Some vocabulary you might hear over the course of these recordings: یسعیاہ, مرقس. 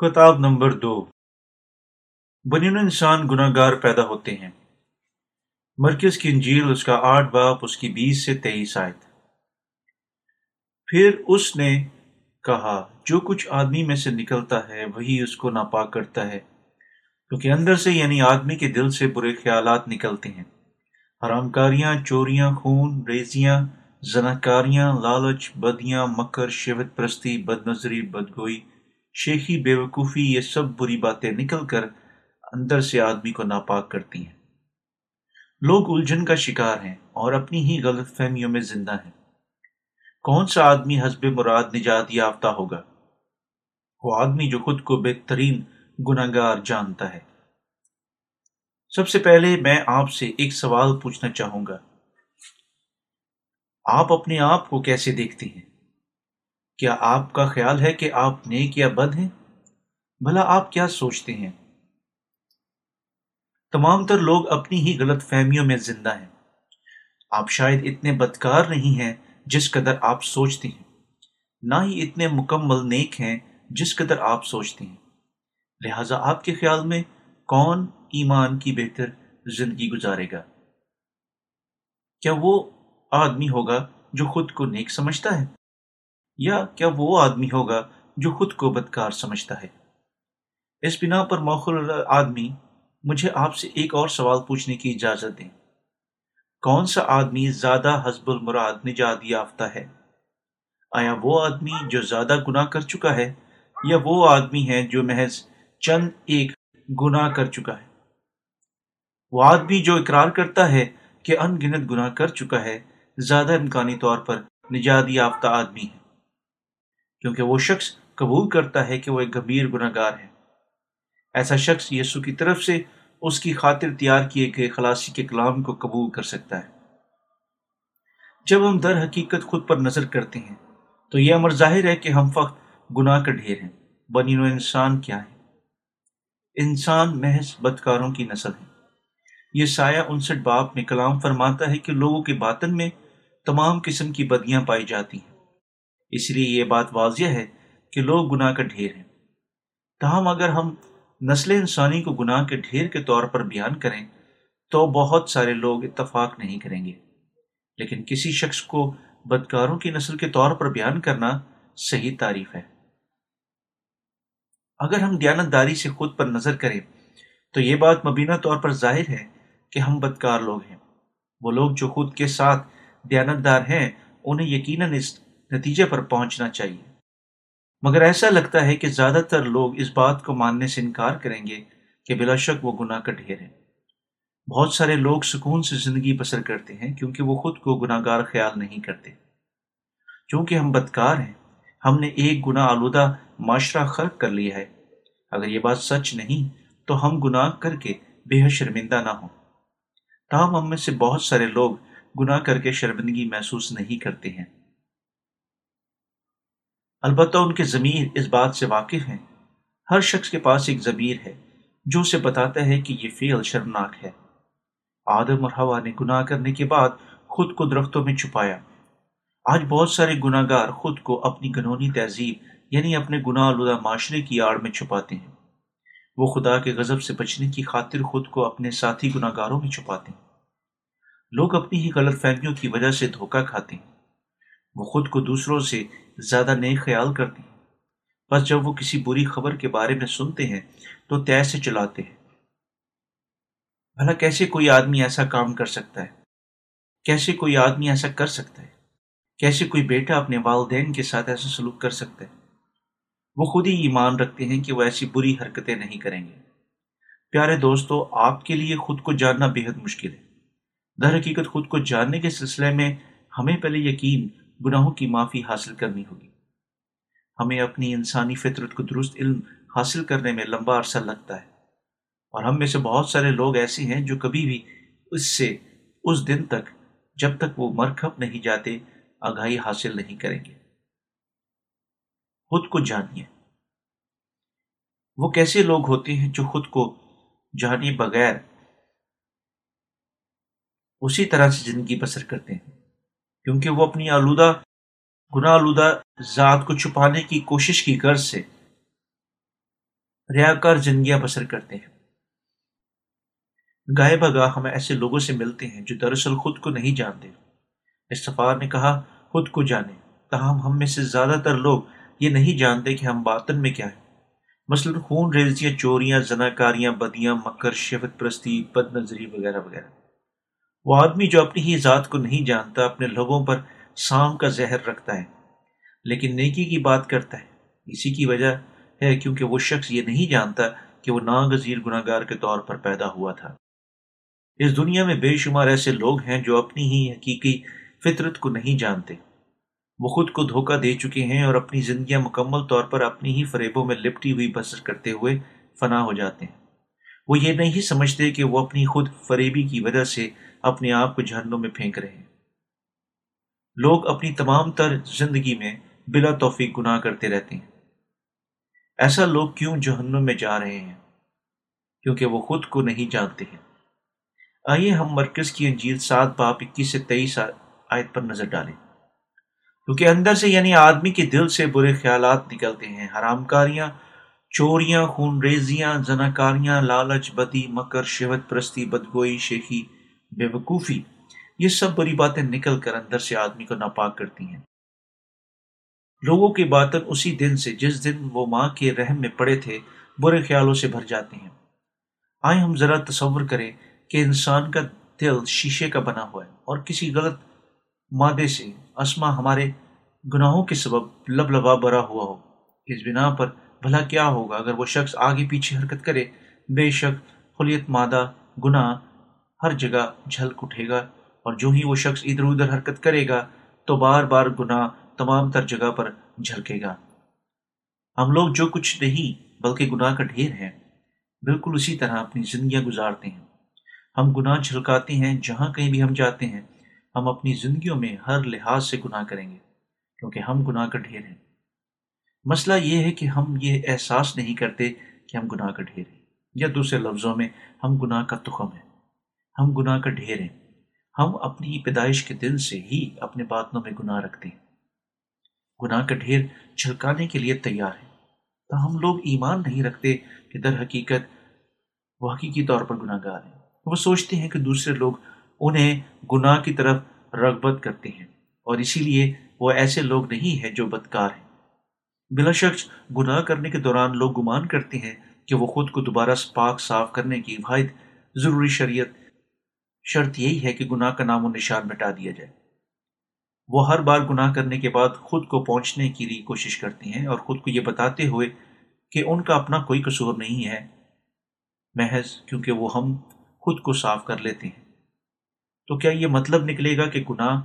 خطاب نمبر 2، بنیون انسان گناہ گار پیدا ہوتے ہیں۔ مرقس کی انجیل، اس کا 8 باب، اس کی 20 سے 23 آیت۔ پھر اس نے کہا، جو کچھ آدمی میں سے نکلتا ہے وہی اس کو ناپاک کرتا ہے، کیونکہ اندر سے یعنی آدمی کے دل سے برے خیالات نکلتے ہیں، حرام کاریاں، چوریاں، خون ریزیاں، زناکاریاں، لالچ، بدیاں، مکر، شہوت پرستی، بد نظری، بدگوئی، شیخی، بیوقوفی، یہ سب بری باتیں نکل کر اندر سے آدمی کو ناپاک کرتی ہیں۔ لوگ الجھن کا شکار ہیں اور اپنی ہی غلط فہمیوں میں زندہ ہیں۔ کون سا آدمی حسب مراد نجات یافتہ ہوگا؟ وہ آدمی جو خود کو بہترین گناہ گار جانتا ہے۔ سب سے پہلے میں آپ سے ایک سوال پوچھنا چاہوں گا، آپ اپنے آپ کو کیسے دیکھتے ہیں؟ کیا آپ کا خیال ہے کہ آپ نیک یا بد ہیں؟ بھلا آپ کیا سوچتے ہیں؟ تمام تر لوگ اپنی ہی غلط فہمیوں میں زندہ ہیں۔ آپ شاید اتنے بدکار نہیں ہیں جس قدر آپ سوچتے ہیں، نہ ہی اتنے مکمل نیک ہیں جس قدر آپ سوچتے ہیں۔ لہٰذا آپ کے خیال میں کون ایمان کی بہتر زندگی گزارے گا؟ کیا وہ آدمی ہوگا جو خود کو نیک سمجھتا ہے، یا کیا وہ آدمی ہوگا جو خود کو بدکار سمجھتا ہے؟ اس بنا پر موخر آدمی، مجھے آپ سے ایک اور سوال پوچھنے کی اجازت دیں، کون سا آدمی زیادہ حسب المراد نجات یافتہ ہے؟ آیا وہ آدمی جو زیادہ گناہ کر چکا ہے، یا وہ آدمی ہے جو محض چند ایک گناہ کر چکا ہے؟ وہ آدمی جو اقرار کرتا ہے کہ ان گنت گناہ کر چکا ہے، زیادہ امکانی طور پر نجات یافتہ آدمی ہے، کیونکہ وہ شخص قبول کرتا ہے کہ وہ ایک گمبھیر گناہ گار ہے۔ ایسا شخص یسوع کی طرف سے اس کی خاطر تیار کیے گئے خلاصی کے کلام کو قبول کر سکتا ہے۔ جب ہم در حقیقت خود پر نظر کرتے ہیں تو یہ امر ظاہر ہے کہ ہم فقط گناہ کا ڈھیر ہیں۔ بنی نوع انسان کیا ہے؟ انسان محض بدکاروں کی نسل ہے۔ یسعیاہ 59 باب میں کلام فرماتا ہے کہ لوگوں کے باطن میں تمام قسم کی بدیاں پائی جاتی ہیں، اس لیے یہ بات واضح ہے کہ لوگ گناہ کا ڈھیر ہیں۔ تاہم اگر ہم نسل انسانی کو گناہ کے ڈھیر کے طور پر بیان کریں تو بہت سارے لوگ اتفاق نہیں کریں گے، لیکن کسی شخص کو بدکاروں کی نسل کے طور پر بیان کرنا صحیح تعریف ہے۔ اگر ہم دیانتداری سے خود پر نظر کریں تو یہ بات مبینہ طور پر ظاہر ہے کہ ہم بدکار لوگ ہیں۔ وہ لوگ جو خود کے ساتھ دیانتدار ہیں، انہیں یقیناً اس نتیجے پر پہنچنا چاہیے، مگر ایسا لگتا ہے کہ زیادہ تر لوگ اس بات کو ماننے سے انکار کریں گے کہ بلا شک وہ گناہ کا ڈھیر ہے۔ بہت سارے لوگ سکون سے زندگی بسر کرتے ہیں کیونکہ وہ خود کو گناہ گار خیال نہیں کرتے۔ چونکہ ہم بدکار ہیں، ہم نے ایک گناہ آلودہ معاشرہ خلق کر لیا ہے۔ اگر یہ بات سچ نہیں تو ہم گناہ کر کے بے حد شرمندہ نہ ہوں۔ تاہم ہم میں سے بہت سارے لوگ گناہ کر کے شرمندگی محسوس نہیں کرتے ہیں، البتہ ان کے ضمیر اس بات سے واقف ہیں۔ ہر شخص کے پاس ایک ضمیر ہے جو اسے بتاتا ہے کہ یہ فعل شرمناک ہے۔ آدم اور حوا نے گناہ کرنے کے بعد خود کو درختوں میں چھپایا۔ آج بہت سارے گناہ گار خود کو اپنی گنہری تہذیب یعنی اپنے گناہ آلودہ معاشرے کی آڑ میں چھپاتے ہیں۔ وہ خدا کے غضب سے بچنے کی خاطر خود کو اپنے ساتھی گناہ گاروں میں چھپاتے ہیں۔ لوگ اپنی ہی غلط فہمیوں کی وجہ سے دھوکہ کھاتے ہیں۔ وہ خود کو دوسروں سے زیادہ نیک خیال کرتے ہیں، بس جب وہ کسی بری خبر کے بارے میں سنتے ہیں تو طے سے چلاتے ہیں۔ بھلا کیسے کوئی آدمی ایسا کام کر سکتا ہے؟ کیسے کوئی آدمی ایسا کر سکتا ہے؟ کیسے کوئی بیٹا اپنے والدین کے ساتھ ایسا سلوک کر سکتا ہے؟ وہ خود ہی ایمان رکھتے ہیں کہ وہ ایسی بری حرکتیں نہیں کریں گے۔ پیارے دوستو، آپ کے لیے خود کو جاننا بے حد مشکل ہے۔ در حقیقت خود کو جاننے کے سلسلے میں ہمیں پہلے یقین، گناہوں کی معافی حاصل کرنی ہوگی۔ ہمیں اپنی انسانی فطرت کو درست علم حاصل کرنے میں لمبا عرصہ لگتا ہے، اور ہم میں سے بہت سارے لوگ ایسے ہیں جو کبھی بھی اس سے اس دن تک جب تک وہ مرکب نہیں جاتے آگاہی حاصل نہیں کریں گے۔ خود کو جانیے۔ وہ کیسے لوگ ہوتے ہیں جو خود کو جانے بغیر اسی طرح سے زندگی بسر کرتے ہیں؟ کیونکہ وہ اپنی گناہ آلودہ ذات کو چھپانے کی کوشش کی غرض سے ریاکار زندگیاں بسر کرتے ہیں۔ گاہ بگاہ ہمیں ایسے لوگوں سے ملتے ہیں جو دراصل خود کو نہیں جانتے۔ استغفار نے کہا خود کو جانے، تاہم ہم میں سے زیادہ تر لوگ یہ نہیں جانتے کہ ہم باطن میں کیا ہیں۔ مثلا خون ریزیاں، چوریاں، زناکاریاں، بدیاں، مکر، شفت پرستی، بد نظری وغیرہ وغیرہ۔ وہ آدمی جو اپنی ہی ذات کو نہیں جانتا اپنے لبوں پر سانپ کا زہر رکھتا ہے لیکن نیکی کی بات کرتا ہے۔ اسی کی وجہ ہے کیونکہ وہ شخص یہ نہیں جانتا کہ وہ ناگزیر گناہگار کے طور پر پیدا ہوا تھا۔ اس دنیا میں بے شمار ایسے لوگ ہیں جو اپنی ہی حقیقی فطرت کو نہیں جانتے۔ وہ خود کو دھوکہ دے چکے ہیں اور اپنی زندگیاں مکمل طور پر اپنی ہی فریبوں میں لپٹی ہوئی بسر کرتے ہوئے فنا ہو جاتے ہیں۔ وہ یہ نہیں سمجھتے کہ وہ اپنی خود فریبی کی وجہ سے اپنے آپ کو جہنم میں پھینک رہے ہیں۔ لوگ اپنی تمام تر زندگی میں بلا توفیق گناہ کرتے رہتے ہیں۔ ایسا لوگ کیوں جہنم میں جا رہے ہیں؟ کیونکہ وہ خود کو نہیں جانتے ہیں۔ آئیے ہم مرقس کی انجیل 7 باب 21 سے 23 آیت پر نظر ڈالیں۔ کیونکہ اندر سے یعنی آدمی کے دل سے برے خیالات نکلتے ہیں، حرام کاریاں، چوریاں، خون ریزیاں، زناکاریاں، لالچ، بدی، مکر، شہوت پرستی، بدگوئی، شیخی، بے وقوفی، یہ سب بری باتیں نکل کر اندر سے آدمی کو ناپاک کرتی ہیں۔ لوگوں کے باطن اسی دن سے جس دن وہ ماں کے رحم میں پڑے تھے برے خیالوں سے بھر جاتے ہیں۔ آئیں ہم ذرا تصور کریں کہ انسان کا دل شیشے کا بنا ہوا ہے اور کسی غلط مادے سے اسما ہمارے گناہوں کے سبب لب لبا بھرا ہوا ہو۔ اس بنا پر بھلا کیا ہوگا اگر وہ شخص آگے پیچھے حرکت کرے؟ بے شک خلیت مادہ گناہ ہر جگہ جھلک اٹھے گا، اور جو ہی وہ شخص ادھر ادھر حرکت کرے گا تو بار بار گناہ تمام تر جگہ پر جھلکے گا۔ ہم لوگ جو کچھ نہیں بلکہ گناہ کا ڈھیر ہیں، بالکل اسی طرح اپنی زندگیاں گزارتے ہیں۔ ہم گناہ جھلکاتے ہیں، جہاں کہیں بھی ہم جاتے ہیں ہم اپنی زندگیوں میں ہر لحاظ سے گناہ کریں گے کیونکہ ہم گناہ کا ڈھیر ہیں۔ مسئلہ یہ ہے کہ ہم یہ احساس نہیں کرتے کہ ہم گناہ کا ڈھیر ہیں، یا دوسرے لفظوں میں ہم گناہ کا تخم ہیں، ہم گناہ کا ڈھیر ہیں۔ ہم اپنی پیدائش کے دن سے ہی اپنے باطنوں میں گناہ رکھتے ہیں۔ گناہ کا ڈھیر جھلکانے کے لیے تیار ہے، تاہم لوگ ایمان نہیں رکھتے کہ در حقیقت وہ حقیقی طور پر گناہ گار ہیں۔ وہ سوچتے ہیں کہ دوسرے لوگ انہیں گناہ کی طرف رغبت کرتے ہیں، اور اسی لیے وہ ایسے لوگ نہیں ہیں جو بدکار ہیں۔ بلا شک گناہ کرنے کے دوران لوگ گمان کرتے ہیں کہ وہ خود کو دوبارہ پاک صاف کرنے کی واحد ضروری شرط یہی ہے کہ گناہ کا نام و نشان مٹا دیا جائے۔ وہ ہر بار گناہ کرنے کے بعد خود کو پہنچنے کی لیے کوشش کرتے ہیں، اور خود کو یہ بتاتے ہوئے کہ ان کا اپنا کوئی قصور نہیں ہے، محض کیونکہ وہ ہم خود کو صاف کر لیتے ہیں۔ تو کیا یہ مطلب نکلے گا کہ گناہ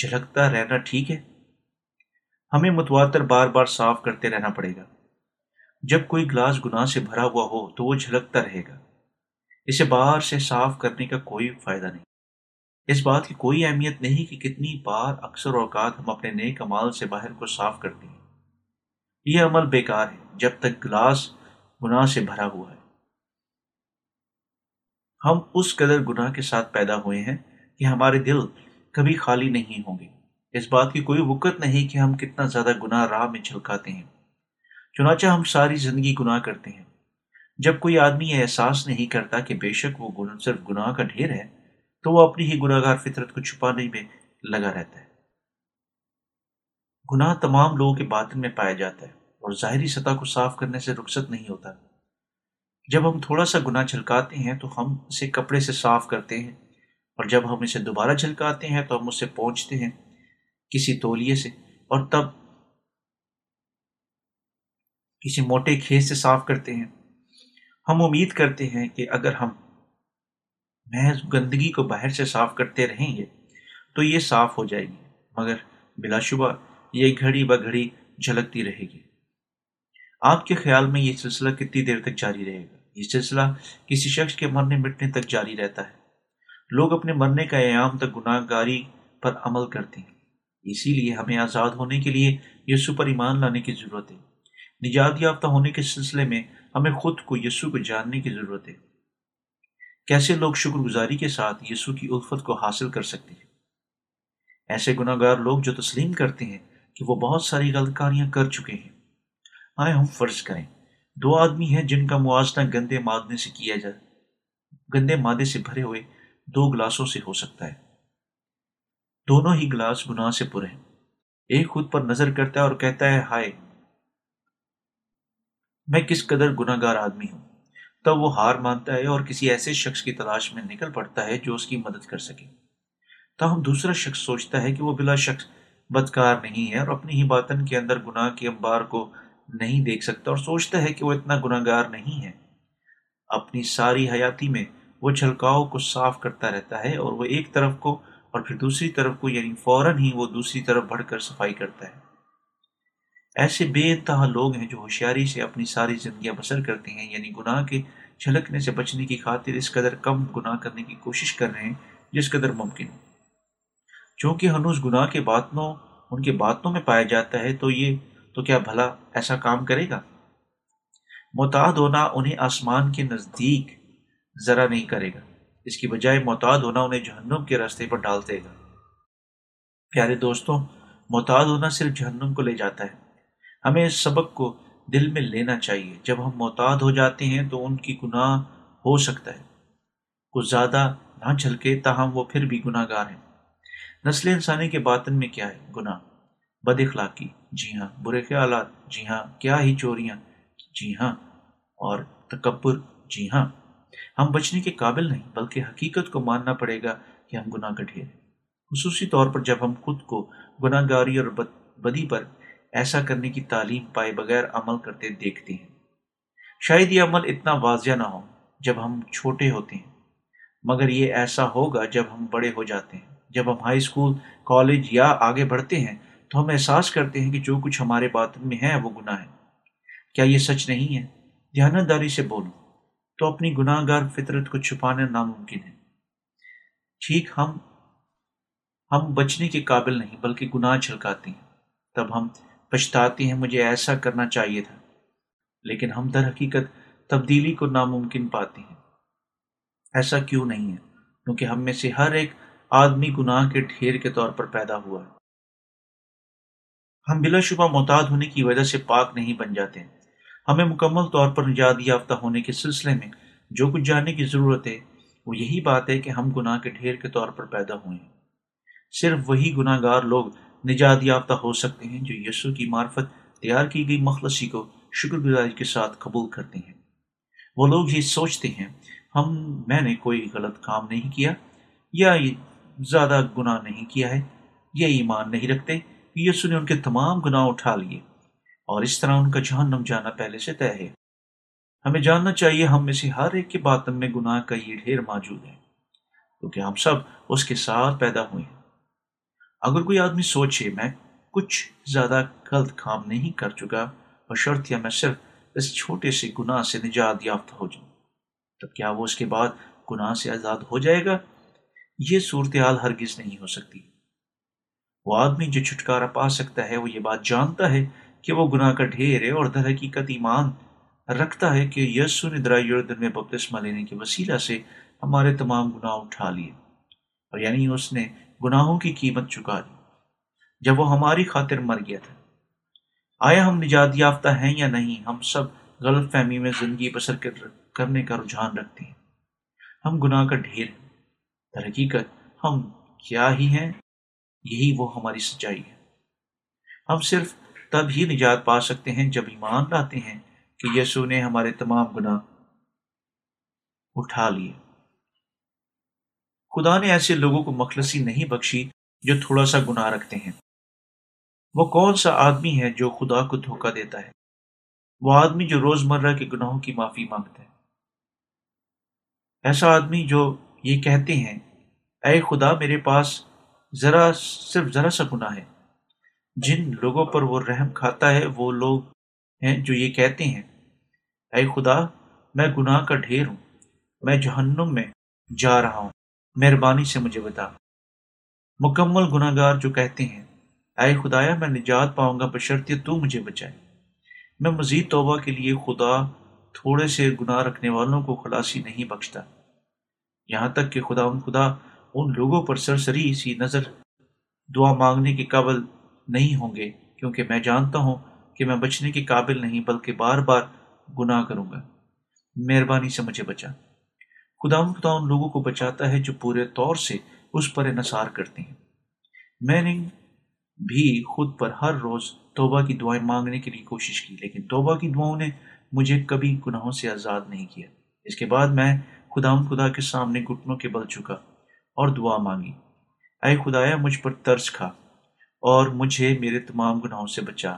جھلکتا رہنا ٹھیک ہے؟ ہمیں متواتر بار بار صاف کرتے رہنا پڑے گا۔ جب کوئی گلاس گناہ سے بھرا ہوا ہو تو وہ جھلکتا رہے گا، اسے باہر سے صاف کرنے کا کوئی فائدہ نہیں۔ اس بات کی کوئی اہمیت نہیں کہ کتنی بار اکثر اوقات ہم اپنے نیک اعمال سے باہر کو صاف کرتے ہیں۔ یہ عمل بیکار ہے جب تک گلاس گناہ سے بھرا ہوا ہے۔ ہم اس قدر گناہ کے ساتھ پیدا ہوئے ہیں کہ ہمارے دل کبھی خالی نہیں ہوں گے۔ اس بات کی کوئی وقت نہیں کہ ہم کتنا زیادہ گناہ راہ میں جھلکاتے ہیں، چنانچہ ہم ساری زندگی گناہ کرتے ہیں۔ جب کوئی آدمی یہ احساس نہیں کرتا کہ بے شک وہ صرف گناہ کا ڈھیر ہے، تو وہ اپنی ہی گناہ گار فطرت کو چھپانے میں لگا رہتا ہے۔ گناہ تمام لوگوں کے باطن میں پایا جاتا ہے اور ظاہری سطح کو صاف کرنے سے رخصت نہیں ہوتا۔ جب ہم تھوڑا سا گناہ چھلکاتے ہیں تو ہم اسے کپڑے سے صاف کرتے ہیں، اور جب ہم اسے دوبارہ چھلکاتے ہیں تو ہم اسے پونچھتے ہیں کسی تولیے سے، اور تب کسی موٹے کھیس سے صاف کرتے ہیں۔ ہم امید کرتے ہیں کہ اگر ہم محض گندگی کو باہر سے صاف کرتے رہیں گے تو یہ صاف ہو جائے گی، مگر بلا شبہ یہ گھڑی بہ گھڑی جھلکتی رہے گی۔ آپ کے خیال میں یہ سلسلہ کتنی دیر تک جاری رہے گا؟ یہ سلسلہ کسی شخص کے مرنے مٹنے تک جاری رہتا ہے۔ لوگ اپنے مرنے کا ایام تک گناہ گاری پر عمل کرتے ہیں۔ اسی لیے ہمیں آزاد ہونے کے لیے یسوع پر ایمان لانے کی ضرورت ہے۔ نجات یافتہ ہونے کے سلسلے میں ہمیں خود کو یسوع کو جاننے کی ضرورت ہے۔ کیسے لوگ شکر گزاری کے ساتھ یسوع کی الفت کو حاصل کر سکتے ہیں؟ ایسے گناہ گار لوگ جو تسلیم کرتے ہیں کہ وہ بہت ساری غلط کاریاں کر چکے ہیں۔ آئے ہم فرض کریں دو آدمی ہیں جن کا موازنہ گندے مادے سے بھرے ہوئے دو گلاسوں سے ہو سکتا ہے. دونوں ہی گلاس گناہ سے پورے ہیں. ایک خود پر نظر کرتا ہے اور کہتا ہے ہائے میں کس قدر گناہگار آدمی ہوں، تب وہ ہار مانتا ہے اور کسی ایسے شخص کی تلاش میں نکل پڑتا ہے جو اس کی مدد کر سکے. تاہم دوسرا شخص سوچتا ہے کہ وہ بلا شک بدکار نہیں ہے اور اپنی ہی باطن کے اندر گناہ کے انبار کو نہیں دیکھ سکتا، اور سوچتا ہے کہ وہ اتنا گناہگار نہیں ہے. اپنی ساری حیاتی میں وہ چھلکاؤ کو صاف کرتا رہتا ہے، اور وہ ایک طرف کو اور پھر دوسری طرف کو، یعنی فوراً ہی وہ دوسری طرف بڑھ کر صفائی کرتا ہے. ایسے بے انتہا لوگ ہیں جو ہوشیاری سے اپنی ساری زندگیاں بسر کرتے ہیں، یعنی گناہ کے چھلکنے سے بچنے کی خاطر اس قدر کم گناہ کرنے کی کوشش کر رہے ہیں جس قدر ممکن ہے. چونکہ ہنوز گناہ کے باطنوں ان کے باطنوں میں پایا جاتا ہے، تو کیا بھلا ایسا کام کرے گا؟ معتاد ہونا انہیں آسمان کے نزدیک ذرا نہیں کرے گا، اس کی بجائے معتاد ہونا انہیں جہنم کے راستے پر ڈال دے گا. پیارے دوستوں، معتاد ہونا صرف جہنم کو لے جاتا ہے. ہمیں اس سبق کو دل میں لینا چاہیے. جب ہم معتاد ہو جاتے ہیں تو ان کی گناہ ہو سکتا ہے کچھ زیادہ نہ جھلکے، تاہم وہ پھر بھی گناہ گار ہیں. نسل انسانی کے باطن میں کیا ہے؟ گناہ، بد اخلاقی، جی ہاں، برے خیالات، جی ہاں، کیا ہی چوریاں، جی ہاں، اور تکبر، جی ہاں. ہم بچنے کے قابل نہیں، بلکہ حقیقت کو ماننا پڑے گا کہ ہم گناہ گٹھیر ہیں. خصوصی طور پر جب ہم خود کو گناہ گاری اور بدی پر ایسا کرنے کی تعلیم پائے بغیر عمل کرتے دیکھتے ہیں. شاید یہ عمل اتنا واضح نہ ہو جب ہم چھوٹے ہوتے ہیں، مگر یہ ایسا ہوگا جب ہم بڑے ہو جاتے ہیں. جب ہم ہائی اسکول، کالج یا آگے بڑھتے ہیں تو ہم احساس کرتے ہیں کہ جو کچھ ہمارے باطن میں ہے وہ گناہ ہے. کیا یہ سچ نہیں ہے؟ دیانتداری سے بولوں تو اپنی گناہ گار فطرت کو چھپانا ناممکن ہے. ٹھیک، ہم بچنے کے قابل نہیں، بلکہ گناہ چھلکاتے ہیں. تب ہم پچھتاتے ہیں، مجھے ایسا کرنا چاہیے تھا. لیکن ہم در حقیقت تبدیلی کو ناممکن پاتے ہیں. ایسا کیوں نہیں ہے؟ کیونکہ ہم میں سے ہر ایک آدمی گناہ کے ڈھیر کے طور پر پیدا ہوا ہے. ہم بلا شبہ معتاد ہونے کی وجہ سے پاک نہیں بن جاتے. ہمیں مکمل طور پر نجات یافتہ ہونے کے سلسلے میں جو کچھ جاننے کی ضرورت ہے وہ یہی بات ہے کہ ہم گناہ کے ڈھیر کے طور پر پیدا ہوئے ہیں. صرف وہی گناہ گار لوگ نجات یافتہ ہو سکتے ہیں جو یسوع کی معرفت تیار کی گئی مخلصی کو شکر گزاری کے ساتھ قبول کرتے ہیں. وہ لوگ یہ سوچتے ہیں میں نے کوئی غلط کام نہیں کیا یا زیادہ گناہ نہیں کیا ہے. یہ ایمان نہیں رکھتے کہ یسوع نے ان کے تمام گناہ اٹھا لیے، اور اس طرح ان کا جہنم جانا پہلے سے طے ہے. ہمیں جاننا چاہیے ہم میں سے ہر ایک کے باطن میں گناہ کا یہ ڈھیر موجود ہے، کیونکہ ہم سب اس کے ساتھ پیدا ہوئے ہیں. اگر کوئی آدمی سوچے میں کچھ زیادہ غلط کام نہیں کر چکا، بشرط یا میں صرف اس چھوٹے سے گناہ سے نجات یافتہ ہو جاؤں، تب کیا وہ اس کے بعد گناہ سے آزاد ہو جائے گا؟ یہ صورتحال ہرگز نہیں ہو سکتی. وہ آدمی جو چھٹکارا پا سکتا ہے وہ یہ بات جانتا ہے کہ وہ گناہ کا ڈھیر ہے، اور در حقیقت ایمان رکھتا ہے کہ یسوع نے دریا یردن میں بپتسمہ لینے کے وسیلہ سے ہمارے تمام گناہ اٹھا لیے، اور یعنی اس نے گناہوں کی قیمت چکا دی جب وہ ہماری خاطر مر گیا تھا. آیا ہم نجات یافتہ ہیں یا نہیں؟ ہم سب غلط فہمی میں زندگی بسر کرنے کا رجحان رکھتے ہیں. ہم گناہ کا ڈھیر ہیں. در حقیقت ہم کیا ہی ہیں؟ یہی وہ ہماری سچائی ہے. ہم صرف تب ہی نجات پا سکتے ہیں جب ایمان لاتے ہیں کہ یسوع نے ہمارے تمام گناہ اٹھا لیے. خدا نے ایسے لوگوں کو مخلصی نہیں بخشی جو تھوڑا سا گناہ رکھتے ہیں. وہ کون سا آدمی ہے جو خدا کو دھوکہ دیتا ہے؟ وہ آدمی جو روزمرہ کے گناہوں کی معافی مانگتا ہے. ایسا آدمی جو یہ کہتے ہیں اے خدا میرے پاس صرف ذرا سا گناہ ہے. جن لوگوں پر وہ رحم کھاتا ہے وہ لوگ ہیں جو یہ کہتے ہیں اے خدا میں گناہ کا ڈھیر ہوں، میں جہنم میں جا رہا ہوں، مہربانی سے مجھے بتا. مکمل گناہ گار جو کہتے ہیں اے خدایا میں نجات پاؤں گا بشرط تو مجھے بچائے. میں مزید توبہ کے لیے خدا تھوڑے سے گناہ رکھنے والوں کو خلاصی نہیں بخشتا، یہاں تک کہ خدا ان لوگوں پر سرسری سی نظر دعا مانگنے کے قابل نہیں ہوں گے، کیونکہ میں جانتا ہوں کہ میں بچنے کے قابل نہیں، بلکہ بار بار گناہ کروں گا، مہربانی سے مجھے بچا۔ خدا ان لوگوں کو بچاتا ہے جو پورے طور سے اس پر انحصار کرتے ہیں۔ میں نے بھی خود پر ہر روز توبہ کی دعائیں مانگنے کے لیے کوشش کی، لیکن توبہ کی دعاؤں نے مجھے کبھی گناہوں سے آزاد نہیں کیا۔ اس کے بعد میں خدا کے سامنے گھٹنوں کے بل چکا اور دعا مانگی، اے خدایا مجھ پر ترس کھا اور مجھے میرے تمام گناہوں سے بچا۔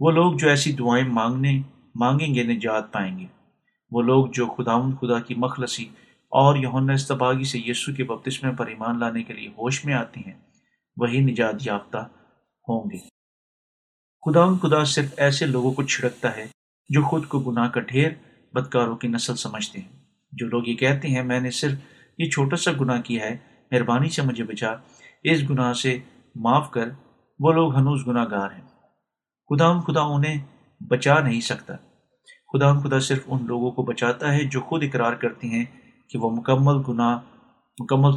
وہ لوگ جو ایسی دعائیں مانگیں گے نجات پائیں گے۔ وہ لوگ جو خدا کی مخلصی اور یوحنا اصطباغی سے یسوع کے بپتسمے پر ایمان لانے کے لیے ہوش میں آتے ہیں، وہی نجات یافتہ ہوں گے۔ خدا صرف ایسے لوگوں کو چھڑکتا ہے جو خود کو گناہ کا ڈھیر، بدکاروں کی نسل سمجھتے ہیں۔ جو لوگ یہ کہتے ہیں میں نے صرف یہ چھوٹا سا گناہ کیا ہے، مہربانی سے مجھے بچا، اس گناہ سے معاف کر، وہ لوگ ہنوز گناہ گار ہیں۔ خدا انہیں بچا نہیں سکتا۔ خدا صرف ان لوگوں کو بچاتا ہے جو خود اقرار کرتے ہیں کہ وہ مکمل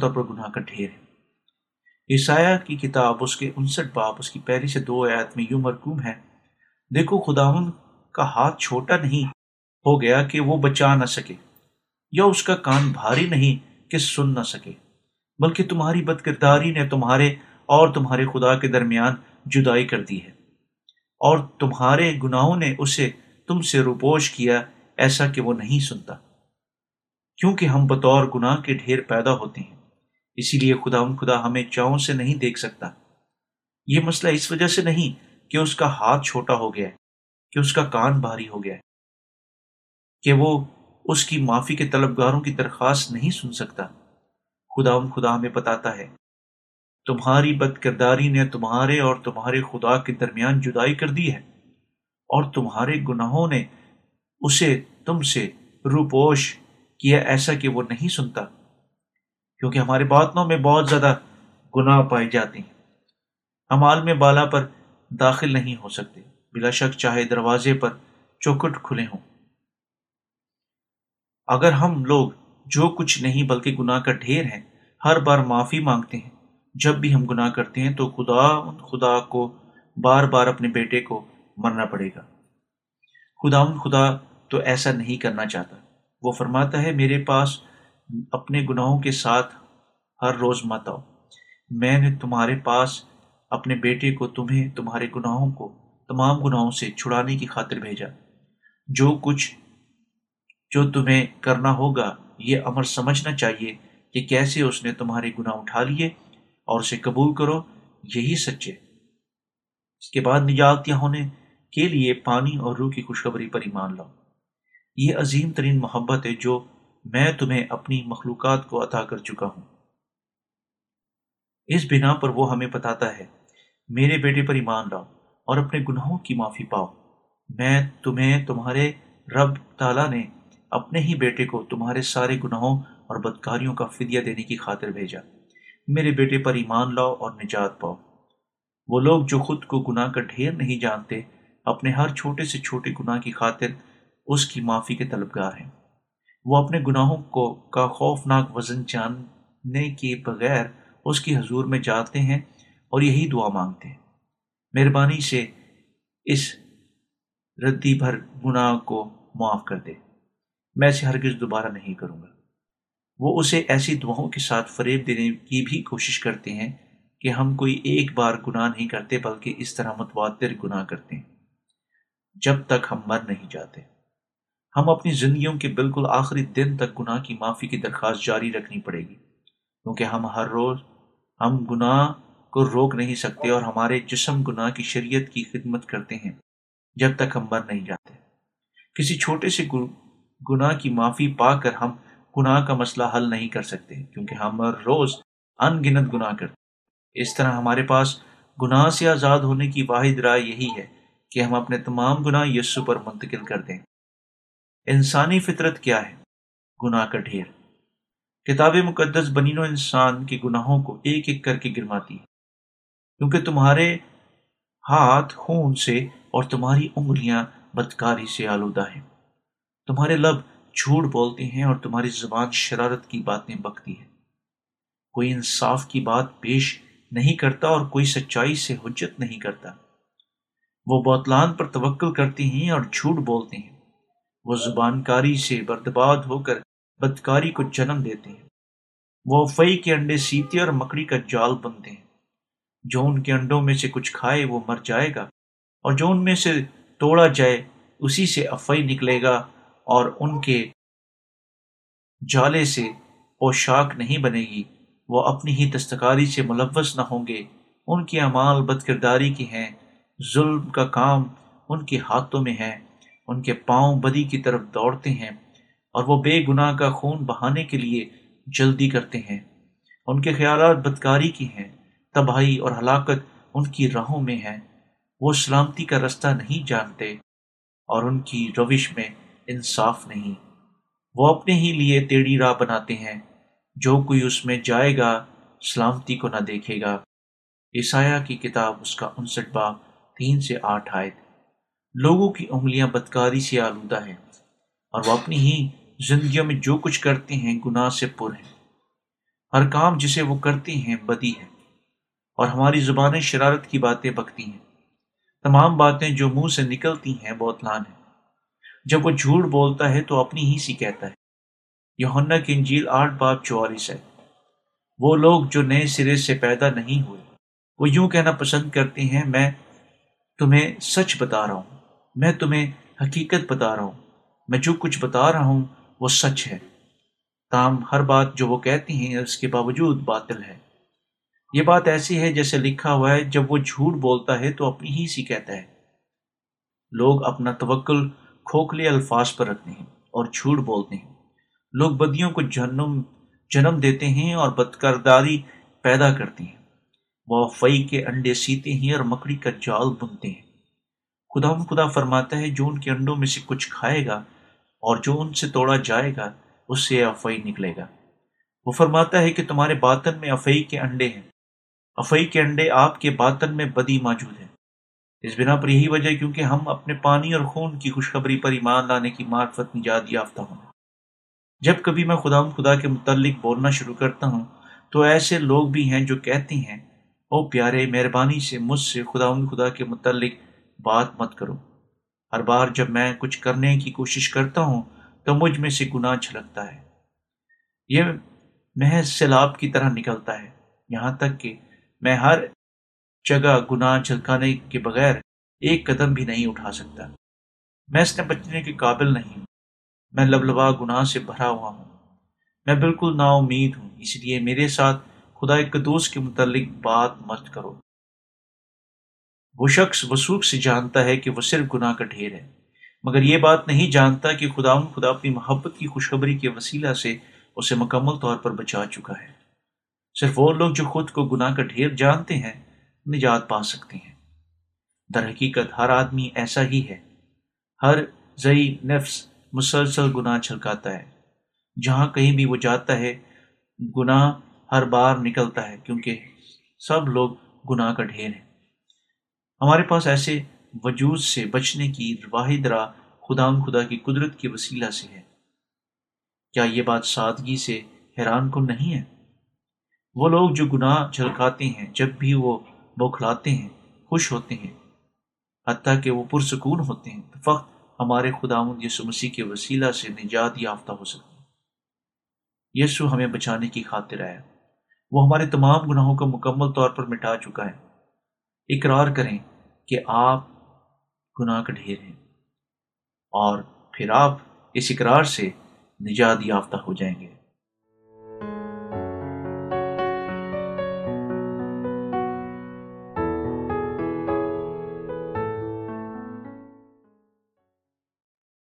طور پر گناہ کا ڈھیر ہے۔ یسعیاہ کی کتاب اس کے 59 باب اس کی پہلی سے 2 آیات میں یوں مرقوم ہے، دیکھو خداوند کا ہاتھ چھوٹا نہیں ہو گیا کہ وہ بچا نہ سکے، یا اس کا کان بھاری نہیں کہ سن نہ سکے، بلکہ تمہاری بدکرداری نے تمہارے اور تمہارے خدا کے درمیان جدائی کر دی ہے، اور تمہارے گناہوں نے اسے تم سے روپوش کیا ایسا کہ وہ نہیں سنتا، کیونکہ ہم بطور گناہ کے ڈھیر پیدا ہوتے ہیں۔ اسی لیے خدا ہمیں چاؤں سے نہیں دیکھ سکتا۔ یہ مسئلہ اس وجہ سے نہیں کہ اس کا ہاتھ چھوٹا ہو گیا ہے، کہ اس کا کان بھاری ہو گیا ہے، کہ وہ اس کی معافی کے طلبگاروں کی درخواست نہیں سن سکتا۔ خدا ہمیں بتاتا ہے، تمہاری بدکرداری نے تمہارے اور تمہارے خدا کے درمیان جدائی کر دی ہے، اور تمہارے گناہوں نے اسے تم سے روپوش کیا ایسا کہ وہ نہیں سنتا، کیونکہ ہمارے باطنوں میں بہت زیادہ گناہ پائے جاتے ہیں۔ ہم عالم بالا پر داخل نہیں ہو سکتے، بلا شک چاہے دروازے پر چوکھٹ کھلے ہوں۔ اگر ہم لوگ جو کچھ نہیں بلکہ گناہ کا ڈھیر ہیں، ہر بار معافی مانگتے ہیں جب بھی ہم گناہ کرتے ہیں، تو خدا کو بار بار اپنے بیٹے کو مرنا پڑے گا۔ خدا تو ایسا نہیں کرنا چاہتا۔ وہ فرماتا ہے، میرے پاس اپنے گناہوں کے ساتھ ہر روز مت آؤ، میں نے تمہارے پاس اپنے بیٹے کو تمہیں تمہارے گناہوں کو تمام گناہوں سے چھڑانے کی خاطر بھیجا۔ جو تمہیں کرنا ہوگا، یہ امر سمجھنا چاہیے کہ کیسے اس نے تمہارے گناہ اٹھا لیے اور اسے قبول کرو، یہی سچے۔ اس کے بعد نجات یافتہ ہونے کے لیے پانی اور روح کی خوشخبری پر ایمان لاؤ۔ یہ عظیم ترین محبت ہے جو میں تمہیں اپنی مخلوقات کو عطا کر چکا ہوں۔ اس بنا پر وہ ہمیں بتاتا ہے، میرے بیٹے پر ایمان لاؤ اور اپنے گناہوں کی معافی پاؤ، میں تمہیں تمہارے رب تعالیٰ نے اپنے ہی بیٹے کو تمہارے سارے گناہوں اور بدکاریوں کا فدیہ دینے کی خاطر بھیجا۔ میرے بیٹے پر ایمان لاؤ اور نجات پاؤ۔ وہ لوگ جو خود کو گناہ کا ڈھیر نہیں جانتے، اپنے ہر چھوٹے سے چھوٹے گناہ کی خاطر اس کی معافی کے طلبگار ہیں۔ وہ اپنے گناہوں کا خوفناک وزن جاننے کے بغیر اس کی حضور میں جاتے ہیں اور یہی دعا مانگتے ہیں، مہربانی سے اس ردی بھر گناہ کو معاف کر دے، میں اسے ہرگز دوبارہ نہیں کروں گا۔ وہ اسے ایسی دعاؤں کے ساتھ فریب دینے کی بھی کوشش کرتے ہیں کہ ہم کوئی ایک بار گناہ نہیں کرتے، بلکہ اس طرح متواتر گناہ کرتے ہیں جب تک ہم مر نہیں جاتے۔ ہم اپنی زندگیوں کے بالکل آخری دن تک گناہ کی معافی کی درخواست جاری رکھنی پڑے گی، کیونکہ ہم گناہ کو روک نہیں سکتے، اور ہمارے جسم گناہ کی شریعت کی خدمت کرتے ہیں جب تک ہم مر نہیں جاتے۔ کسی چھوٹے سے گناہ کی معافی پا کر ہم گناہ کا مسئلہ حل نہیں کر سکتے، کیونکہ ہم ہر روز ان گنت گناہ کرتے۔ اس طرح ہمارے پاس گناہ سے آزاد ہونے کی واحد راہ یہی ہے کہ ہم اپنے تمام گناہ یسوع پر منتقل کر دیں۔ انسانی فطرت کیا ہے؟ گناہ کا ڈھیر۔ کتاب مقدس بنی نوع انسان کے گناہوں کو ایک ایک کر کے گرماتی ہے، کیونکہ تمہارے ہاتھ خون سے اور تمہاری انگلیاں بدکاری سے آلودہ ہیں، تمہارے لب جھوٹ بولتے ہیں اور تمہاری زبان شرارت کی باتیں بکتی ہے۔ کوئی انصاف کی بات پیش نہیں کرتا اور کوئی سچائی سے حجت نہیں کرتا۔ وہ بہتان پر توکل کرتے ہیں اور جھوٹ بولتے ہیں۔ وہ زبان کاری سے بردباد ہو کر بدکاری کو جنم دیتے ہیں، وہ فئی کے انڈے سیتے اور مکڑی کا جال بنتے ہیں۔ جو ان کے انڈوں میں سے کچھ کھائے وہ مر جائے گا، اور جو ان میں سے توڑا جائے اسی سے افعی نکلے گا، اور ان کے جالے سے پوشاک نہیں بنے گی، وہ اپنی ہی دستکاری سے ملوث نہ ہوں گے۔ ان کے اعمال بد کرداری کے ہیں، ظلم کا کام ان کے ہاتھوں میں ہے، ان کے پاؤں بدی کی طرف دوڑتے ہیں، اور وہ بے گناہ کا خون بہانے کے لیے جلدی کرتے ہیں۔ ان کے خیالات بدکاری کی ہیں، تباہی اور ہلاکت ان کی راہوں میں ہے، وہ سلامتی کا رستہ نہیں جانتے، اور ان کی روش میں انصاف نہیں۔ وہ اپنے ہی لیے ٹیڑھی راہ بناتے ہیں، جو کوئی اس میں جائے گا سلامتی کو نہ دیکھے گا۔ یسعیاہ کی کتاب اس کا 59 باب 3 سے 8 آیت۔ لوگوں کی انگلیاں بدکاری سے آلودہ ہیں، اور وہ اپنی ہی زندگیوں میں جو کچھ کرتے ہیں گناہ سے پر ہیں۔ ہر کام جسے وہ کرتے ہیں بدی ہے، اور ہماری زبانیں شرارت کی باتیں بکتی ہیں۔ تمام باتیں جو منہ سے نکلتی ہیں بہتان ہیں، جب وہ جھوٹ بولتا ہے تو اپنی ہی سی کہتا ہے۔ یوحنا کی انجیل 8 باب 44 ہے۔ وہ لوگ جو نئے سرے سے پیدا نہیں ہوئے وہ یوں کہنا پسند کرتے ہیں، میں تمہیں سچ بتا رہا ہوں، میں تمہیں حقیقت بتا رہا ہوں، میں جو کچھ بتا رہا ہوں وہ سچ ہے۔ تاہم ہر بات جو وہ کہتے ہیں اس کے باوجود باطل ہے۔ یہ بات ایسی ہے جیسے لکھا ہوا ہے، جب وہ جھوٹ بولتا ہے تو اپنی ہی سی کہتا ہے۔ لوگ اپنا توکل کھوکھلے الفاظ پر رکھتے ہیں اور جھوٹ بولتے ہیں۔ لوگ بدیوں کو جنم دیتے ہیں اور بدکرداری پیدا کرتے ہیں۔ وہ فئی کے انڈے سیتے ہیں اور مکڑی کا جال بنتے ہیں۔ خدا فرماتا ہے، جو ان کے انڈوں میں سے کچھ کھائے گا اور جو ان سے توڑا جائے گا اس سے افعی نکلے گا۔ وہ فرماتا ہے کہ تمہارے باطن میں افعی کے انڈے ہیں، افعی کے انڈے آپ کے باطن میں بدی موجود ہے۔ اس بنا پر یہی وجہ کیونکہ ہم اپنے پانی اور خون کی خوشخبری پر ایمان لانے کی معرفت نجات یافتہ ہوں۔ جب کبھی میں خدا کے متعلق بولنا شروع کرتا ہوں تو ایسے لوگ بھی ہیں جو کہتے ہیں، او پیارے مہربانی سے مجھ سے خدا کے متعلق بات مت کرو۔ ہر بار جب میں کچھ کرنے کی کوشش کرتا ہوں تو مجھ میں سے گناہ چھلکتا ہے، یہ محض سیلاب کی طرح نکلتا ہے، یہاں تک کہ میں ہر جگہ گناہ چھلکانے کے بغیر ایک قدم بھی نہیں اٹھا سکتا۔ میں اس سے بچنے کے قابل نہیں ہوں، میں لبلبا گناہ سے بھرا ہوا ہوں، میں بالکل نا امید ہوں، اس لیے میرے ساتھ خدا قدوس کے متعلق بات مت کرو۔ وہ شخص وثوق سے جانتا ہے کہ وہ صرف گناہ کا ڈھیر ہے، مگر یہ بات نہیں جانتا کہ خدا اپنی محبت کی خوشخبری کے وسیلہ سے اسے مکمل طور پر بچا چکا ہے۔ صرف وہ لوگ جو خود کو گناہ کا ڈھیر جانتے ہیں نجات پا سکتے ہیں۔ در حقیقت ہر آدمی ایسا ہی ہے، ہر ذی نفس مسلسل گناہ چھلکاتا ہے۔ جہاں کہیں بھی وہ جاتا ہے گناہ ہر بار نکلتا ہے، کیونکہ سب لوگ گناہ کا ڈھیر ہیں۔ ہمارے پاس ایسے وجود سے بچنے کی واحد راہ خدا کی قدرت کے وسیلہ سے ہے۔ کیا یہ بات سادگی سے حیران کن نہیں ہے؟ وہ لوگ جو گناہ جھلکاتے ہیں جب بھی وہ بوکھلاتے ہیں خوش ہوتے ہیں، حتیٰ کہ وہ پرسکون ہوتے ہیں، تو فقط ہمارے یسوع مسیح کے وسیلہ سے نجات یافتہ ہو سکتے ہیں۔ یسوع ہمیں بچانے کی خاطر آیا، وہ ہمارے تمام گناہوں کو مکمل طور پر مٹا چکا ہے۔ اقرار کریں کہ آپ گناہ کا ڈھیر ہیں، اور پھر آپ اس اقرار سے نجات یافتہ ہو جائیں گے۔